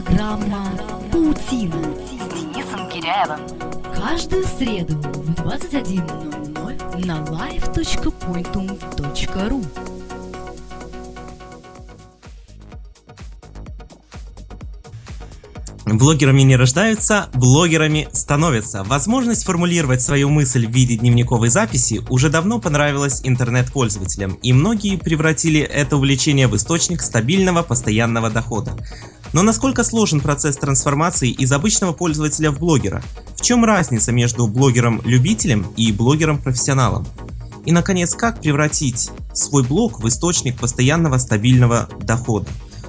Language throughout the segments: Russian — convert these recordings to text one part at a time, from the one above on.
Программа «Паутина» с Денисом Гиряевым. Каждую среду в 21:00 на live.pointum.ru. Блогерами не рождаются, блогерами становятся. Возможность формулировать свою мысль в виде дневниковой записи уже давно понравилась интернет-пользователям, и многие превратили это увлечение в источник стабильного постоянного дохода. Но насколько сложен процесс трансформации из обычного пользователя в блогера? В чем разница между блогером-любителем и блогером-профессионалом? И, наконец, как превратить свой блог в источник постоянного стабильного дохода?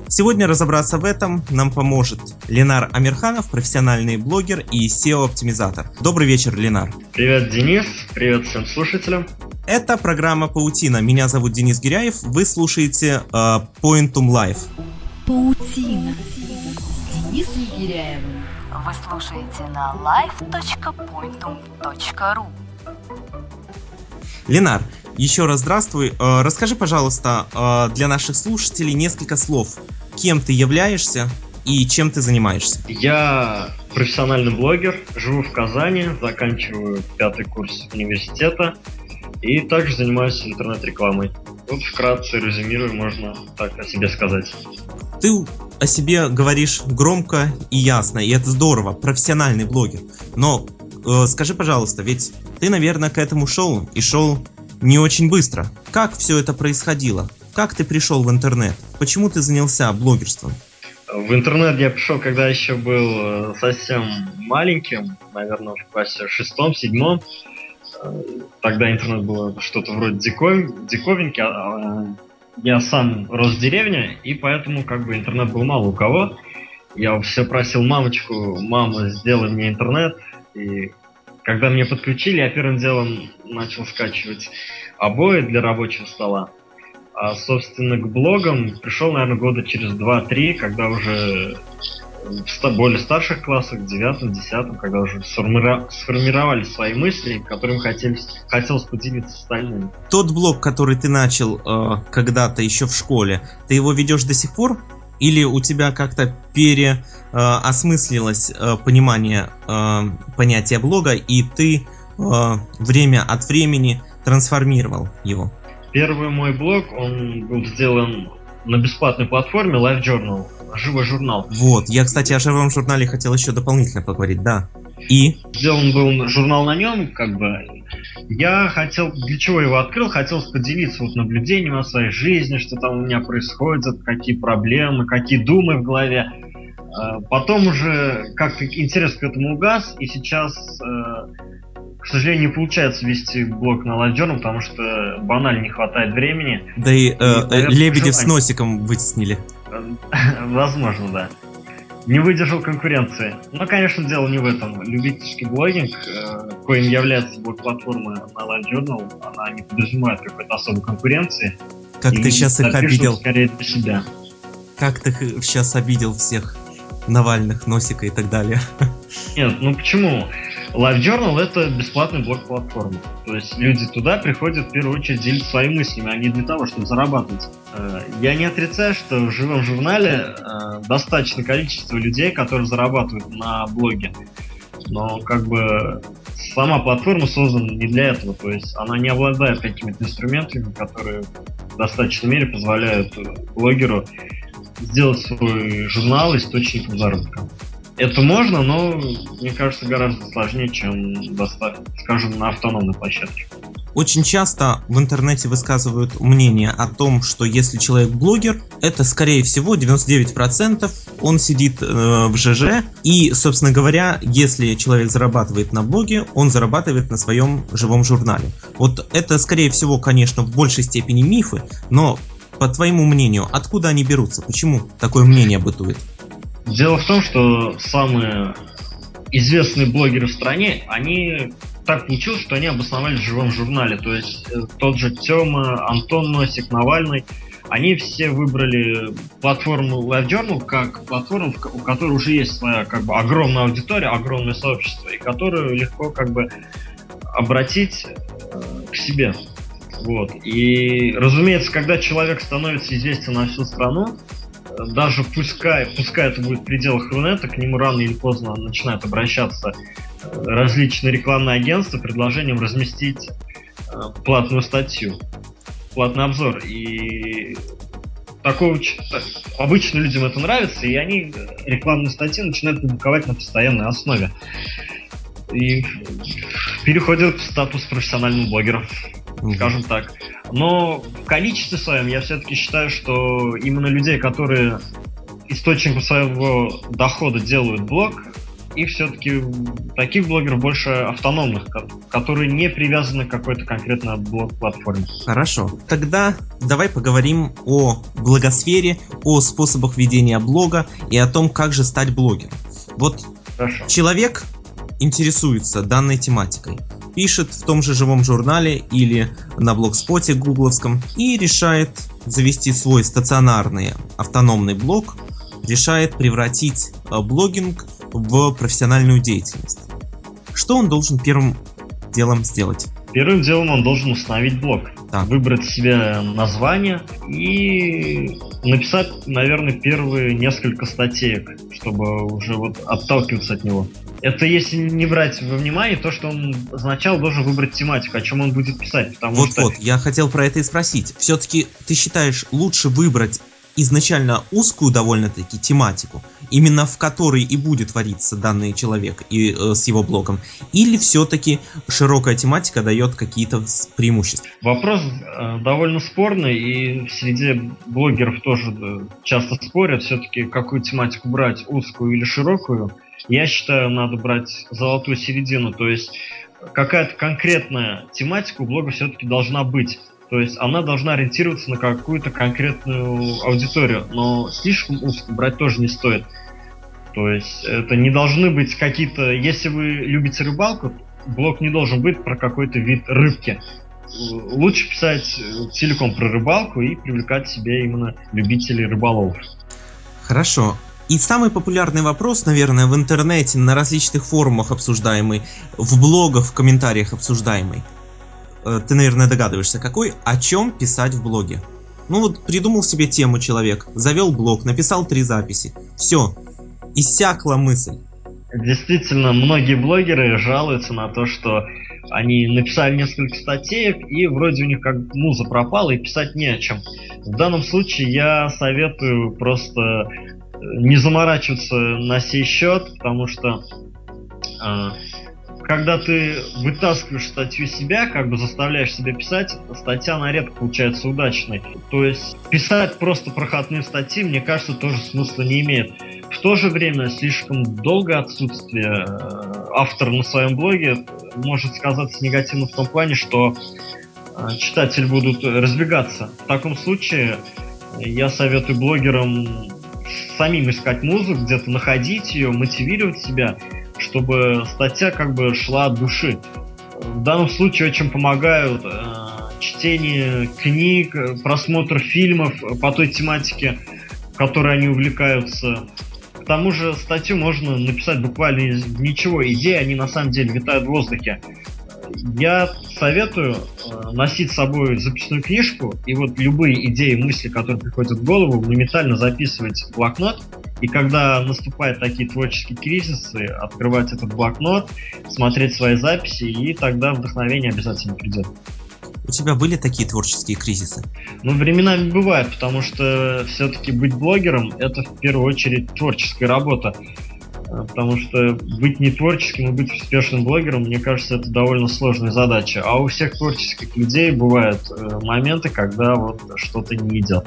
Сегодня разобраться в этом нам поможет Ленар Амирханов, профессиональный блогер и SEO-оптимизатор. Добрый вечер, Ленар. Привет, Денис. Привет всем слушателям. Это программа «Паутина». Меня зовут Денис Гиряев. Вы слушаете Pointum Live. Паутина с Денисом Гиряевым. Вы слушаете на live.pointum.ru. Ленар, еще раз здравствуй. Расскажи, пожалуйста, для наших слушателей несколько слов. Кем ты являешься и чем ты занимаешься? Я профессиональный блогер, живу в Казани, заканчиваю 5 курс университета и также занимаюсь интернет-рекламой. Вот вкратце резюмирую, можно так о себе сказать. Ты о себе говоришь громко и ясно, и это здорово, профессиональный блогер. Но скажи, пожалуйста, ведь ты, наверное, к этому шел и шел не очень быстро. Как все это происходило? Как ты пришел в интернет? Почему ты занялся блогерством? В интернет я пришел, когда еще был совсем маленьким, наверное, в классе 6-7. Тогда интернет было что-то вроде диковинки. Я сам рос в деревне, и поэтому как бы интернет был мало у кого. Я все просил мамочку: мама, сделай мне интернет. И когда мне подключили, я первым делом начал скачивать обои для рабочего стола. А, собственно, к блогам пришел, наверное, года через 2-3, когда уже в более старших классах, в 9-10, когда уже сформировали свои мысли, которым хотелось поделиться с остальными. Тот блог, который ты начал когда-то еще в школе, ты его ведешь до сих пор? Или у тебя как-то переосмыслилось понимание понятия блога, и ты время от времени трансформировал его? Первый мой блог, он был сделан на бесплатной платформе LiveJournal, живой журнал. Вот, я, кстати, о живом журнале хотел еще дополнительно поговорить, да. И? Сделан был журнал на нем, как бы. Я хотел, для чего его открыл, хотел поделиться вот наблюдением о своей жизни, что там у меня происходит, какие проблемы, какие думы в голове. Потом уже как-то интерес к этому угас, и сейчас, к сожалению, не получается вести блог на LiveJournal, потому что банально не хватает времени. Да и Лебедев с носиком вытеснили. Возможно, да. Не выдержал конкуренции. Но, конечно, дело не в этом. Любительский блогинг, коим является блог-платформа на LiveJournal, она не подразумевает какой-то особой конкуренции. Как ты сейчас их обидел? Скорее для себя. Как ты сейчас обидел всех Навальных, Носика и так далее? Нет, ну почему? LiveJournal — это бесплатный блог-платформа. То есть люди туда приходят в первую очередь делиться своими мыслями, а не для того, чтобы зарабатывать. Я не отрицаю, что в живом журнале достаточно количество людей, которые зарабатывают на блоге. Но как бы сама платформа создана не для этого. То есть она не обладает какими-то инструментами, которые в достаточной мере позволяют блогеру сделать свой журнал источником заработка. Это можно, но, мне кажется, гораздо сложнее, чем доставить, скажем, на автономной площадке. Очень часто в интернете высказывают мнение о том, что если человек блогер, это, скорее всего, 99% он сидит в ЖЖ. И, собственно говоря, если человек зарабатывает на блоге, он зарабатывает на своем живом журнале. Вот это, скорее всего, конечно, в большей степени мифы, но, по твоему мнению, откуда они берутся? Почему такое мнение бытует? Дело в том, что самые известные блогеры в стране, они так получилось, что они обосновались в живом журнале. То есть тот же Тёма, Антон Носик, Навальный, они все выбрали платформу LiveJournal как платформу, у которой уже есть своя как бы огромная аудитория, огромное сообщество, и которую легко как бы обратить к себе. Вот. И, разумеется, когда человек становится известен на всю страну, даже пускай это будет в пределах Рунета, к нему рано или поздно начинают обращаться различные рекламные агентства предложением разместить платную статью, платный обзор. И такого обычно людям это нравится, и они рекламные статьи начинают публиковать на постоянной основе. И переходят в статус профессионального блогера, скажем так. Но в количестве своем я все-таки считаю, что именно людей, которые источником своего дохода делают блог, их все-таки таких блогеров больше автономных, которые не привязаны к какой-то конкретной блог-платформе. Хорошо. Тогда давай поговорим о блогосфере, о способах ведения блога и о том, как же стать блогером. Вот хорошо. Человек интересуется данной тематикой, пишет в том же живом журнале или на блогспоте гугловском и решает завести свой стационарный автономный блог, решает превратить блогинг в профессиональную деятельность. Что он должен первым делом сделать? Первым делом он должен установить блог, так. Выбрать себе название и написать, наверное, первые несколько статей, чтобы уже вот отталкиваться от него. Это если не брать во внимание то, что он сначала должен выбрать тематику, о чем он будет писать. Вот-вот, я хотел про это и спросить. Все-таки ты считаешь, лучше выбрать изначально узкую довольно-таки тематику, именно в которой и будет вариться данный человек и с его блогом, или все-таки широкая тематика дает какие-то преимущества? Вопрос довольно спорный, и среди блогеров тоже часто спорят, все-таки какую тематику брать, узкую или широкую. Я считаю, надо брать золотую середину, то есть какая-то конкретная тематика у блога все-таки должна быть. То есть она должна ориентироваться на какую-то конкретную аудиторию, но слишком узко брать тоже не стоит. То есть это не должны быть какие-то... Если вы любите рыбалку, блог не должен быть про какой-то вид рыбки. Лучше писать целиком про рыбалку и привлекать к себе именно любителей рыболовов. Хорошо. И самый популярный вопрос, наверное, в интернете, на различных форумах обсуждаемый, в блогах, в комментариях обсуждаемый. Ты, наверное, догадываешься, какой, о чем писать в блоге. Ну вот придумал себе тему человек, завел блог, написал 3 записи. Все, иссякла мысль. Действительно, многие блогеры жалуются на то, что они написали несколько статей, и вроде у них как муза пропала, и писать не о чем. В данном случае я советую просто не заморачиваться на сей счет, потому что... Когда ты вытаскиваешь статью себя, как бы заставляешь себя писать, статья она редко получается удачной. То есть писать просто проходные статьи, мне кажется, тоже смысла не имеет. В то же время слишком долгое отсутствие автора на своем блоге может сказаться негативно в том плане, что читатели будут разбегаться. В таком случае я советую блогерам самим искать музу, где-то находить ее, мотивировать себя, чтобы статья как бы шла от души. В данном случае очень помогают чтение книг, просмотр фильмов по той тематике, которой они увлекаются. К тому же статью можно написать буквально из ничего. Идеи, они на самом деле витают в воздухе. Я советую носить с собой записную книжку, и вот любые идеи, мысли, которые приходят в голову, моментально записывать в блокнот. И когда наступают такие творческие кризисы, открывать этот блокнот, смотреть свои записи, и тогда вдохновение обязательно придет. У тебя были такие творческие кризисы? Ну, временами бывает, потому что все-таки быть блогером – это в первую очередь творческая работа. Потому что быть не творческим и быть успешным блогером, мне кажется, это довольно сложная задача. А у всех творческих людей бывают моменты, когда вот что-то не идет.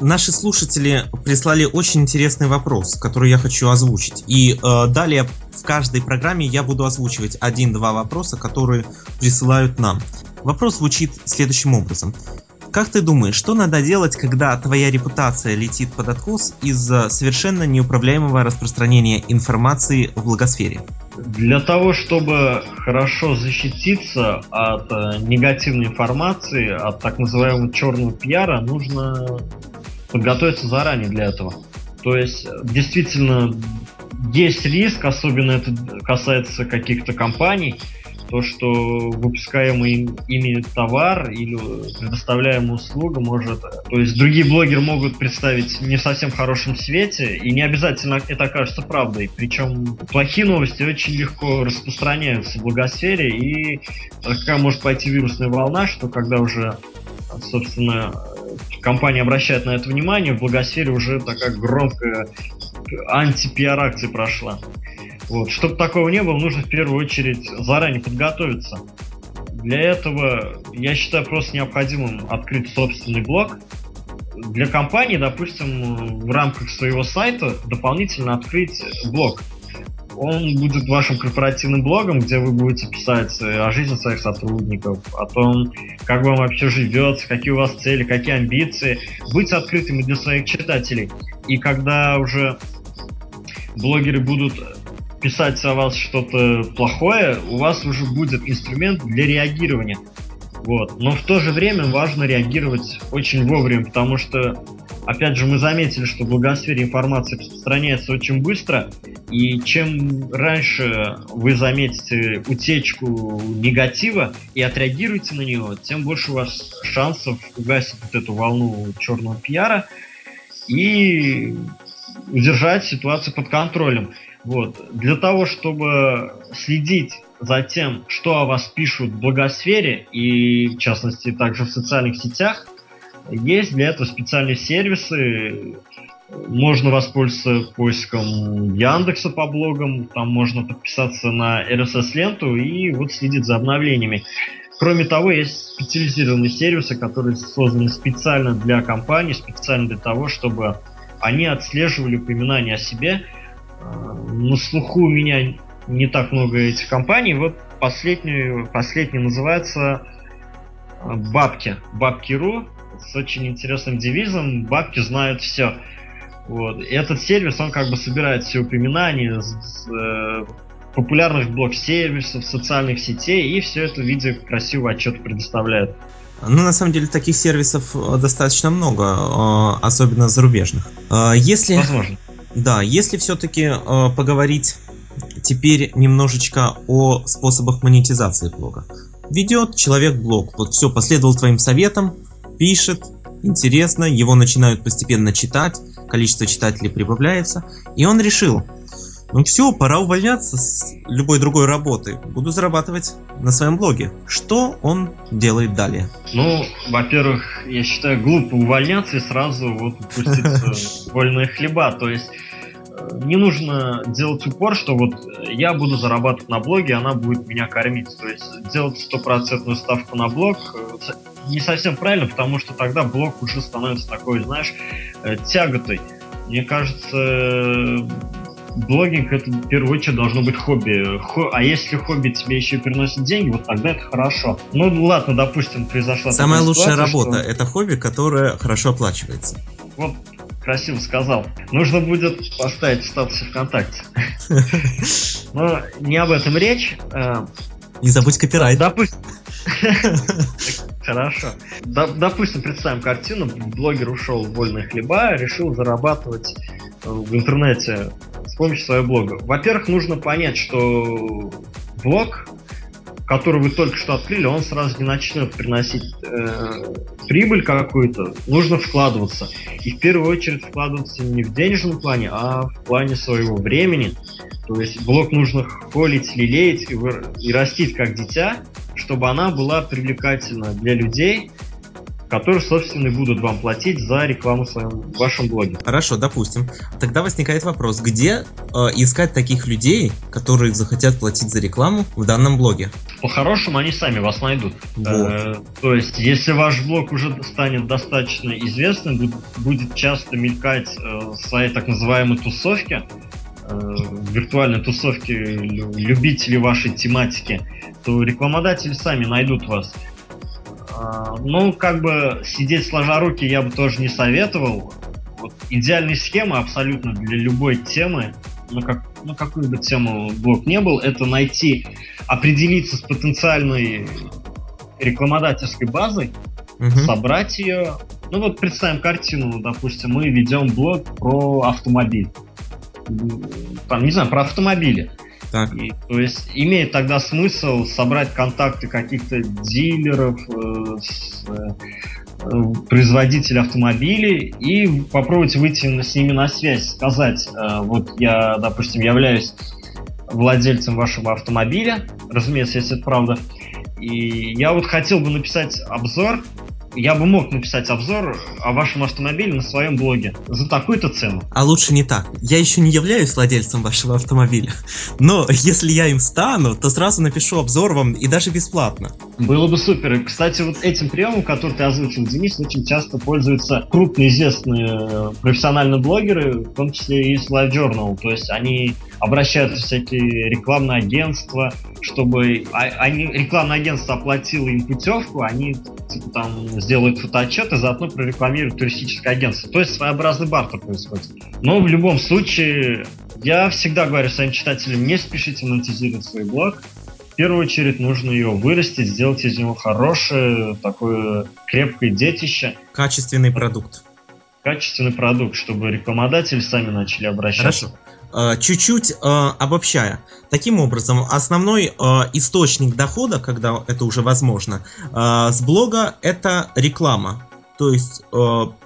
Наши слушатели прислали очень интересный вопрос, который я хочу озвучить. И далее в каждой программе я буду озвучивать 1-2 вопроса, которые присылают нам. Вопрос звучит следующим образом. Как ты думаешь, что надо делать, когда твоя репутация летит под откос из-за совершенно неуправляемого распространения информации в блогосфере? Для того, чтобы хорошо защититься от негативной информации, от так называемого черного пиара, нужно подготовиться заранее для этого. То есть, действительно, есть риск, особенно это касается каких-то компаний, то, что выпускаемый ими товар или предоставляемая услуга может... То есть другие блогеры могут представить не в совсем хорошем свете, и не обязательно это окажется правдой. Причем плохие новости очень легко распространяются в блогосфере, и такая может пойти вирусная волна, что когда уже, собственно, компания обращает на это внимание, в блогосфере уже такая громкая анти-пиар-акция прошла. Вот. Чтобы такого не было, нужно в первую очередь заранее подготовиться. Для этого, я считаю, просто необходимым открыть собственный блог. Для компании, допустим, в рамках своего сайта дополнительно открыть блог. Он будет вашим корпоративным блогом, где вы будете писать о жизни своих сотрудников, о том, как вам вообще живется, какие у вас цели, какие амбиции. Будьте открытыми для своих читателей. И когда уже блогеры будут писать о вас что-то плохое, у вас уже будет инструмент для реагирования. Вот. Но в то же время важно реагировать очень вовремя, потому что, опять же, мы заметили, что в блогосфере информация распространяется очень быстро, и чем раньше вы заметите утечку негатива и отреагируете на него, тем больше у вас шансов угасить вот эту волну черного пиара и удержать ситуацию под контролем. Вот. Для того, чтобы следить за тем, что о вас пишут в блогосфере и, в частности, также в социальных сетях, есть для этого специальные сервисы. Можно воспользоваться поиском Яндекса по блогам, там можно подписаться на RSS-ленту и вот следить за обновлениями. Кроме того, есть специализированные сервисы, которые созданы специально для компаний, специально для того, чтобы они отслеживали упоминания о себе. На слуху у меня не так много этих компаний. Вот последняя называется Бабки. Бабки.ру с очень интересным девизом. Бабки знают все. Вот. Этот сервис, он как бы собирает все упоминания с популярных блог-сервисов, социальных сетей, и все это в виде красивого отчета предоставляет. Ну, на самом деле, таких сервисов достаточно много, особенно зарубежных. Если... Возможно. Да, если все-таки поговорить теперь немножечко о способах монетизации блога. Ведет человек блог, вот все, последовал твоим советам, пишет, интересно, его начинают постепенно читать, количество читателей прибавляется, и он решил, ну все, пора увольняться с любой другой работы, буду зарабатывать на своем блоге. Что он делает далее? Ну, во-первых, я считаю, глупо увольняться и сразу вот пуститься в вольные хлеба, то есть не нужно делать упор, что вот я буду зарабатывать на блоге, она будет меня кормить. То есть делать 100% ставку на блог не совсем правильно, потому что тогда блог уже становится такой, знаешь, тяготой. Мне кажется, блогинг — это в первую очередь должно быть хобби. А если хобби тебе еще и приносит деньги, вот тогда это хорошо. Ну ладно, допустим, произошла самая лучшая работа, что... это хобби, которое хорошо оплачивается. Вот. Красиво сказал. Нужно будет поставить статус ВКонтакте. Но не об этом речь. Не забудь копирайт. Допустим. Хорошо. Допустим, представим картину. Блогер ушел в вольные хлеба, решил зарабатывать в интернете с помощью своего блога. Во-первых, нужно понять, что блог, который вы только что открыли, он сразу не начнет приносить прибыль какую-то. Нужно вкладываться. И в первую очередь вкладываться не в денежном плане, а в плане своего времени. То есть блог нужно холить, лелеять и растить как дитя, чтобы она была привлекательна для людей, которые, собственно, и будут вам платить за рекламу в вашем блоге. Хорошо, допустим. Тогда возникает вопрос, где искать таких людей, которые захотят платить за рекламу в данном блоге? По-хорошему, они сами вас найдут. Вот. То есть, если ваш блог уже станет достаточно известным, будет часто мелькать в своей так называемой тусовке, виртуальной тусовке любителей вашей тематики, то рекламодатели сами найдут вас. Ну, как бы сидеть сложа руки я бы тоже не советовал. Вот, идеальная схема абсолютно для любой темы, ну, какую бы тему блог не был, это найти, определиться с потенциальной рекламодательской базой, собрать ее. Ну, вот представим картину, допустим, мы ведем блог про автомобиль. Там, не знаю, про автомобили. Так. И, то есть имеет тогда смысл собрать контакты каких-то дилеров, производителей автомобилей и попробовать выйти с ними на связь, сказать, вот я, допустим, являюсь владельцем вашего автомобиля, разумеется, если это правда, и я вот хотел бы написать обзор, я бы мог написать обзор о вашем автомобиле на своем блоге за такую-то цену. А лучше не так. Я еще не являюсь владельцем вашего автомобиля, но если я им стану, то сразу напишу обзор вам и даже бесплатно. Было бы супер. И, кстати, вот этим приемом, который ты озвучил, Денис, очень часто пользуются крупные известные профессиональные блогеры, в том числе и с LiveJournal. То есть они обращаются в всякие рекламные агентства, чтобы рекламное агентство оплатило им путевку, они типа там сделают фотоотчеты, заодно прорекламируют туристическое агентство. То есть своеобразный бартер происходит. Но в любом случае, я всегда говорю своим читателям, не спешите монетизировать свой блог. В первую очередь нужно его вырастить, сделать из него хорошее, такое крепкое детище. Качественный продукт. Качественный продукт, чтобы рекламодатели сами начали обращаться. Хорошо. Чуть-чуть обобщая. Таким образом, основной источник дохода, когда это уже возможно, с блога это реклама. То есть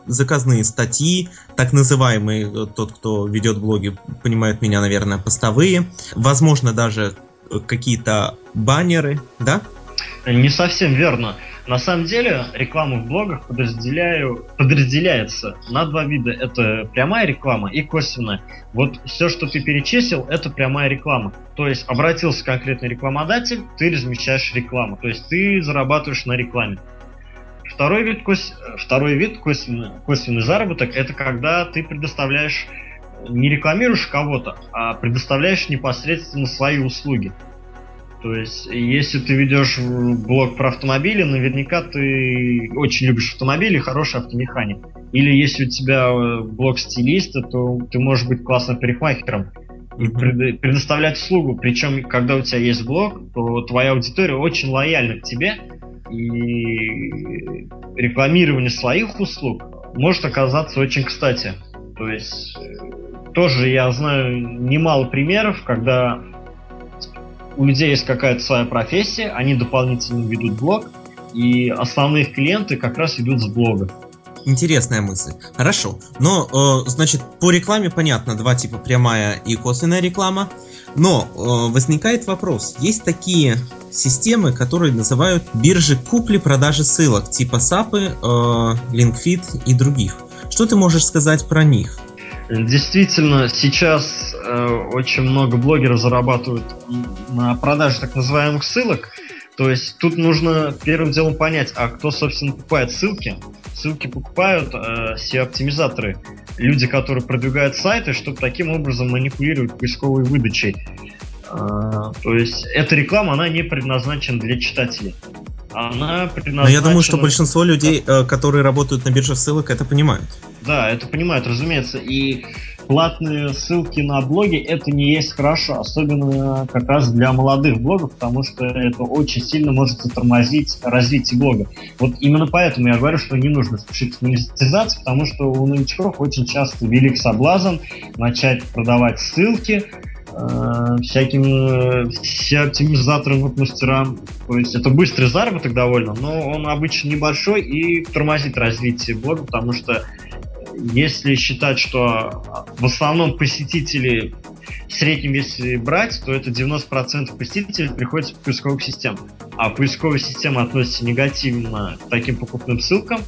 заказные статьи, так называемые, тот, кто ведет блоги, понимает меня, наверное, постовые. Возможно, даже какие-то баннеры, да? Не совсем верно. На самом деле реклама в блогах подразделяется на два вида. Это прямая реклама и косвенная. Вот все, что ты перечислил, это прямая реклама. То есть обратился конкретный рекламодатель, ты размещаешь рекламу. То есть ты зарабатываешь на рекламе. Второй вид косвенный заработок – это когда ты предоставляешь, не рекламируешь кого-то, а предоставляешь непосредственно свои услуги. То есть, если ты ведешь блог про автомобили, наверняка ты очень любишь автомобили, хороший автомеханик. Или если у тебя блог стилиста, то ты можешь быть классным парикмахером и предоставлять услугу. Причем, когда у тебя есть блог, то твоя аудитория очень лояльна к тебе, и рекламирование своих услуг может оказаться очень кстати. То есть, тоже я знаю немало примеров, когда у людей есть какая-то своя профессия, они дополнительно ведут блог, и основные клиенты как раз идут с блога. Интересная мысль. Хорошо. Но, значит, по рекламе понятно, два типа: прямая и косвенная реклама. Но возникает вопрос. Есть такие системы, которые называют биржи купли-продажи ссылок, типа SAP, LinkFeed и других. Что ты можешь сказать про них? Действительно, сейчас очень много блогеров зарабатывают на продаже так называемых ссылок. То есть тут нужно первым делом понять, а кто, собственно, покупает ссылки. Ссылки покупают SEO-оптимизаторы, люди, которые продвигают сайты, чтобы таким образом манипулировать поисковой выдачей. То есть эта реклама, она не предназначена для читателей. Она предназначена... Но я думаю, что большинство людей, которые работают на бирже ссылок, это понимают. Да, это понимают, разумеется. И платные ссылки на блоги — это не есть хорошо, особенно как раз для молодых блогов, потому что это очень сильно может затормозить развитие блога. Вот именно поэтому я говорю, что не нужно спешить с монетизацией, потому что у новичков очень часто велик соблазн начать продавать ссылки всяким SEO-оптимизаторам, веб-мастерам. То есть это быстрый заработок довольно, но он обычно небольшой и тормозит развитие блога, потому что если считать, что в основном посетители, в среднем если брать, то это 90% посетителей приходится в поисковых системах. А поисковые системы относятся негативно к таким покупным ссылкам,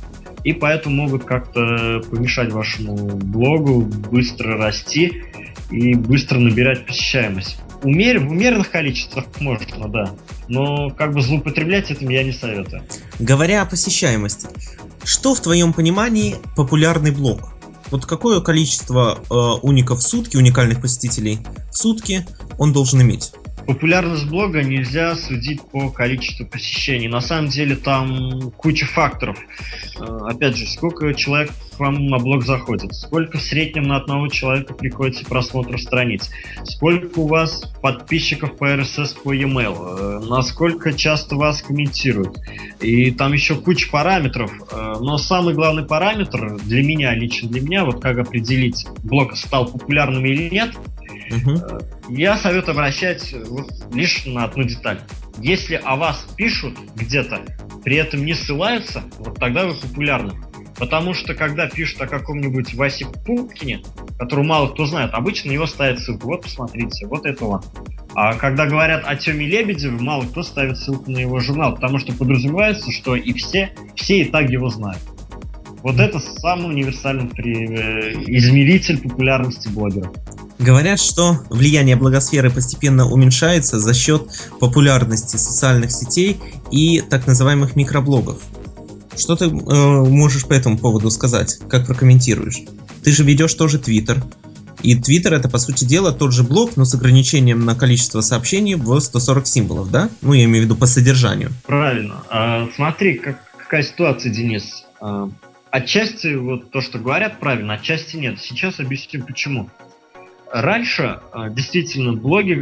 и поэтому могут как-то помешать вашему блогу быстро расти и быстро набирать посещаемость. В умеренных количествах можно, да. Но как бы злоупотреблять этим я не советую. Говоря о посещаемости, что в твоем понимании популярный блог? Вот какое количество уников в сутки, уникальных посетителей в сутки он должен иметь? Популярность блога нельзя судить по количеству посещений. На самом деле там куча факторов. Опять же, сколько человек к вам на блог заходит, сколько в среднем на одного человека приходится просмотров страниц, сколько у вас подписчиков по RSS, по e-mail, насколько часто вас комментируют. И там еще куча параметров. Но самый главный параметр для меня, лично для меня, вот как определить, блог стал популярным или нет, Я советую обращать лишь на одну деталь. Если о вас пишут где-то, при этом не ссылаются, вот тогда вы популярны. Потому что, когда пишут о каком-нибудь Васе Пупкине, которого мало кто знает, обычно на него ставят ссылку. Вот, посмотрите, вот это он. А когда говорят о Тёме Лебедеве, мало кто ставит ссылку на его журнал, потому что подразумевается, что и все и так его знают. Вот это самый универсальный измеритель популярности блогера. Говорят, что влияние блогосферы постепенно уменьшается за счет популярности социальных сетей и так называемых микроблогов. Что ты можешь по этому поводу сказать? Как прокомментируешь? Ты же ведешь тоже Twitter. И Twitter — это, по сути дела, тот же блог, но с ограничением на количество сообщений в 140 символов, да? Ну, я имею в виду по содержанию. Правильно. Смотри, какая ситуация, Денис. Отчасти вот то, что говорят, правильно, отчасти нет. Сейчас объясню, почему. Раньше, действительно, блоги,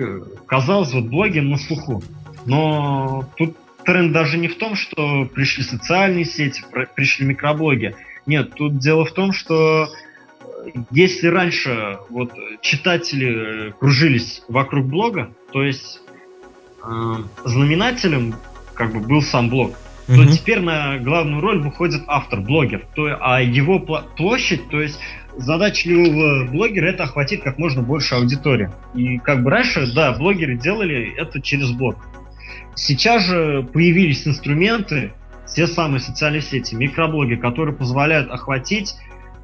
казалось, вот блоги на слуху. Но тут тренд даже не в том, что пришли социальные сети, пришли микроблоги. Нет, тут дело в том, что если раньше вот читатели кружились вокруг блога, то есть знаменателем как бы был сам блог, то теперь на главную роль выходит автор, блогер, а его площадь, то есть задача любого блогера — это охватить как можно больше аудитории. И как бы раньше, да, блогеры делали это через блог. Сейчас же появились инструменты, те самые социальные сети, микроблоги, которые позволяют охватить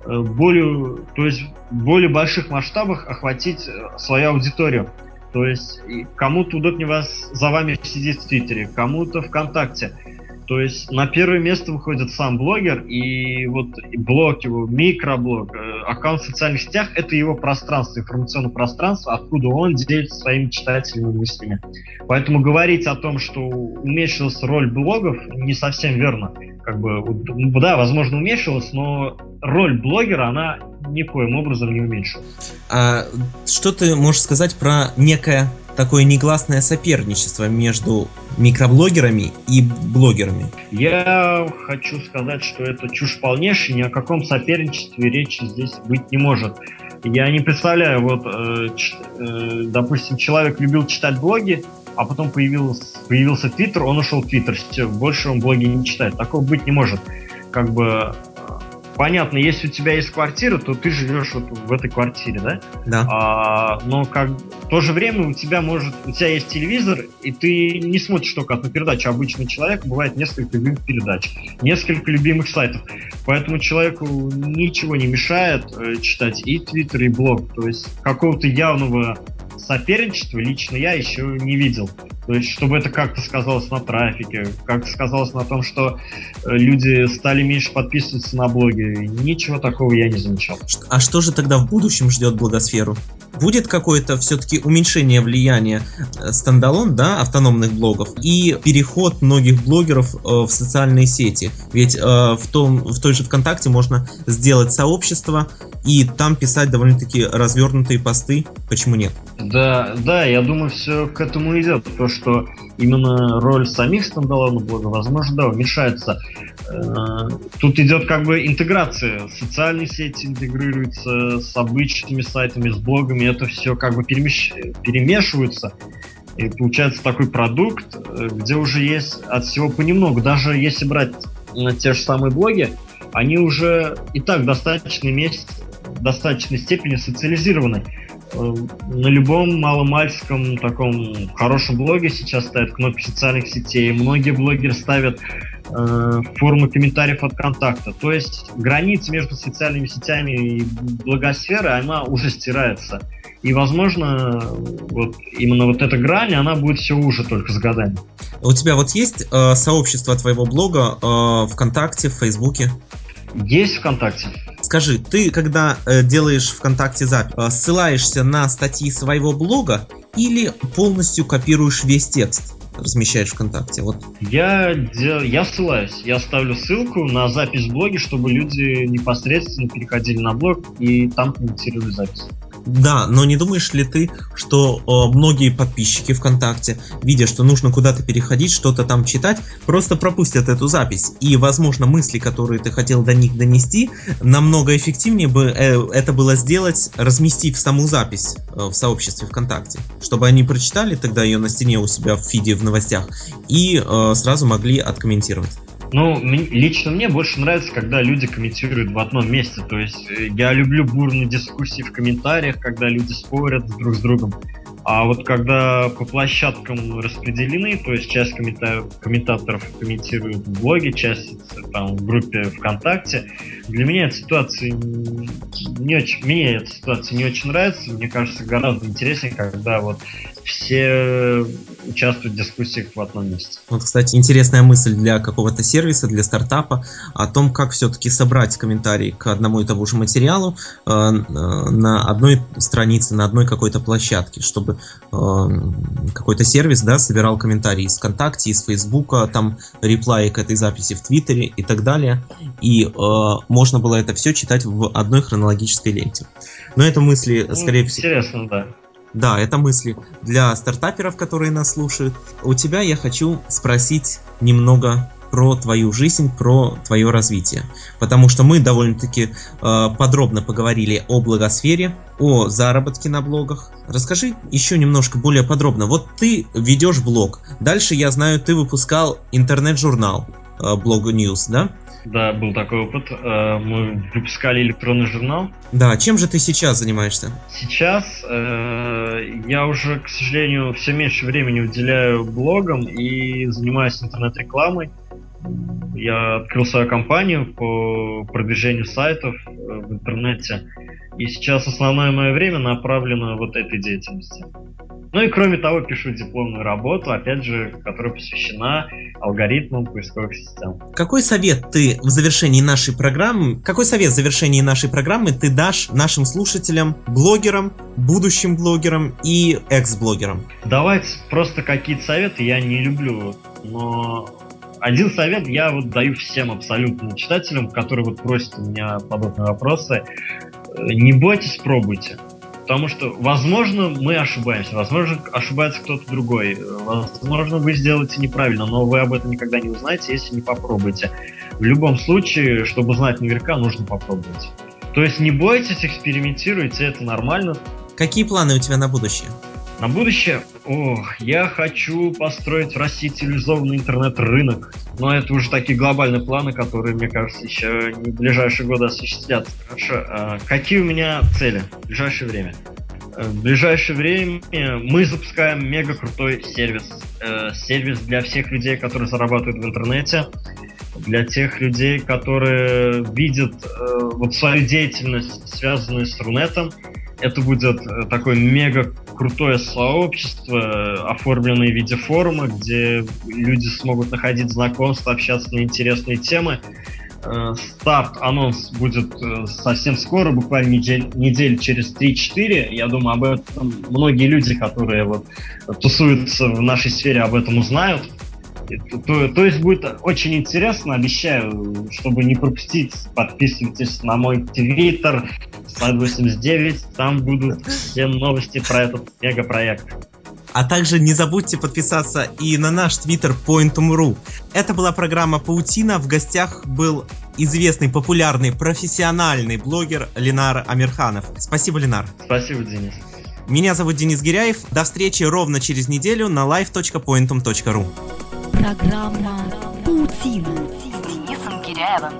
в более больших масштабах охватить свою аудиторию. То есть кому-то удобнее за вами сидеть в Твиттере, кому-то ВКонтакте. То есть на первое место выходит сам блогер, и вот блог его, микроблог, аккаунт в социальных сетях — это его пространство, информационное пространство, откуда он делится своими читателями и мыслями. Поэтому говорить о том, что уменьшилась роль блогов, не совсем верно. Как бы, да, возможно, уменьшилась, но роль блогера, она никоим образом не уменьшилась. А что ты можешь сказать про некое такое негласное соперничество между микроблогерами и блогерами? Я хочу сказать, что это чушь полнейшая, ни о каком соперничестве речи здесь быть не может. Я не представляю, вот, допустим, человек любил читать блоги, а потом появился Твиттер, он ушел в Твиттер, все, больше он блоги не читает. Такого быть не может. Как бы понятно, если у тебя есть квартира, то ты живешь вот в этой квартире, да? Да. Но в то же время у тебя есть телевизор, и ты не смотришь только одну передачу. Обычный человек бывает несколько любимых передач, несколько любимых сайтов. Поэтому человеку ничего не мешает читать и Твиттер, и блог. То есть какого-то явного соперничества лично я еще не видел. То есть, чтобы это как-то сказалось на трафике, как-то сказалось на том, что люди стали меньше подписываться на блоги. Ничего такого я не замечал. А что же тогда в будущем ждет блогосферу? Будет какое-то все-таки уменьшение влияния стендалон, да, автономных блогов, и переход многих блогеров в социальные сети? Ведь в той же ВКонтакте можно сделать сообщество и там писать довольно-таки развернутые посты. Почему нет? Да, я думаю, все к этому идет. То, что именно роль самих стендалонов блогов, возможно, да, уменьшается. Тут идет как бы интеграция. Социальные сети интегрируются с обычными сайтами, с блогами. Это все как бы перемешивается. И получается такой продукт, где уже есть от всего понемногу. Даже если брать те же самые блоги, они уже и так в достаточной степени социализированы. На любом маломальском таком хорошем блоге сейчас ставят кнопки социальных сетей. Многие блогеры ставят формы комментариев от контакта. То есть граница между социальными сетями и блогосферой, она уже стирается. И, возможно, вот именно вот эта грань, она будет все уже только с годами. У тебя вот есть сообщество твоего блога ВКонтакте, в Фейсбуке? Есть ВКонтакте. Скажи, ты когда делаешь ВКонтакте запись, ссылаешься на статьи своего блога или полностью копируешь весь текст, размещаешь ВКонтакте? Вот. Я ссылаюсь. Я ставлю ссылку на запись в блоге, чтобы люди непосредственно переходили на блог и там комментировали запись. Да, но не думаешь ли ты, что многие подписчики ВКонтакте, видя, что нужно куда-то переходить, что-то там читать, просто пропустят эту запись? И, возможно, мысли, которые ты хотел до них донести, намного эффективнее бы это было сделать, разместив саму запись в сообществе ВКонтакте, чтобы они прочитали тогда ее на стене у себя в фиде, в новостях, и сразу могли откомментировать. Ну, лично мне больше нравится, когда люди комментируют в одном месте. То есть я люблю бурные дискуссии в комментариях, когда люди спорят друг с другом. А вот когда по площадкам распределены, то есть часть комментаторов комментируют в блоге, часть там в группе ВКонтакте, для меня эта ситуация не очень нравится. Мне кажется, гораздо интереснее, когда вот все участвуют в дискуссиях в одном месте. Вот, кстати, интересная мысль для какого-то сервиса, для стартапа, о том, как все-таки собрать комментарии к одному и тому же материалу на одной странице, на одной какой-то площадке, чтобы какой-то сервис, да, собирал комментарии из ВКонтакте, из Фейсбука, там реплаи к этой записи в Твиттере и так далее. И можно было это все читать в одной хронологической ленте. Но это мысли, скорее всего... Интересно, да. Да, это мысли для стартаперов, которые нас слушают. У тебя я хочу спросить немного про твою жизнь, про твое развитие. Потому что мы довольно-таки подробно поговорили о блогосфере, о заработке на блогах. Расскажи еще немножко более подробно. Вот ты ведешь блог. Дальше, я знаю, ты выпускал интернет-журнал Blog News, да? Да, был такой опыт. Мы выпускали электронный журнал. Да, чем же ты сейчас занимаешься? Сейчас я уже, к сожалению, все меньше времени уделяю блогам и занимаюсь интернет-рекламой. Я открыл свою компанию по продвижению сайтов в интернете. И сейчас основное мое время направлено вот этой деятельности. Ну и кроме того, пишу дипломную работу, опять же, которая посвящена алгоритмам поисковых систем. Какой совет ты в завершении нашей программы, ты дашь нашим слушателям, блогерам, будущим блогерам и экс-блогерам? Давайте просто какие-то советы я не люблю, но... Один совет я вот даю всем абсолютно читателям, которые вот просят у меня подобные вопросы. Не бойтесь, пробуйте. Потому что, возможно, мы ошибаемся, возможно, ошибается кто-то другой, возможно, вы сделаете неправильно, но вы об этом никогда не узнаете, если не попробуете. В любом случае, чтобы узнать наверняка, нужно попробовать. То есть не бойтесь, экспериментируйте, это нормально. Какие планы у тебя на будущее? На будущее, я хочу построить в России цивилизованный интернет-рынок. Но это уже такие глобальные планы, которые, мне кажется, еще не в ближайшие годы осуществятся. Хорошо. Какие у меня цели в ближайшее время? В ближайшее время мы запускаем мега крутой сервис. Сервис для всех людей, которые зарабатывают в интернете, для тех людей, которые видят вот свою деятельность, связанную с Рунетом. Это будет такое мега крутое сообщество, оформленное в виде форума, где люди смогут находить знакомства, общаться на интересные темы. Старт, анонс будет совсем скоро, буквально неделю через 3-4. Я думаю, об этом многие люди, которые вот тусуются в нашей сфере, об этом узнают. То есть будет очень интересно, обещаю, чтобы не пропустить, подписывайтесь на мой твиттер, слайд 89, там будут все новости про этот мегапроект. А также не забудьте подписаться и на наш твиттер Pointum.ru. Это была программа «Паутина». В гостях был известный, популярный, профессиональный блогер Ленар Амирханов. Спасибо, Ленар. Спасибо, Денис. Меня зовут Денис Гиряев. До встречи ровно через неделю на live.pointum.ru. Программа «Паутина» с Денисом Гиряевым.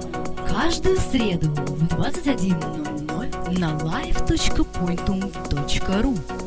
Каждую среду в 21:00 на live.pointum.ru.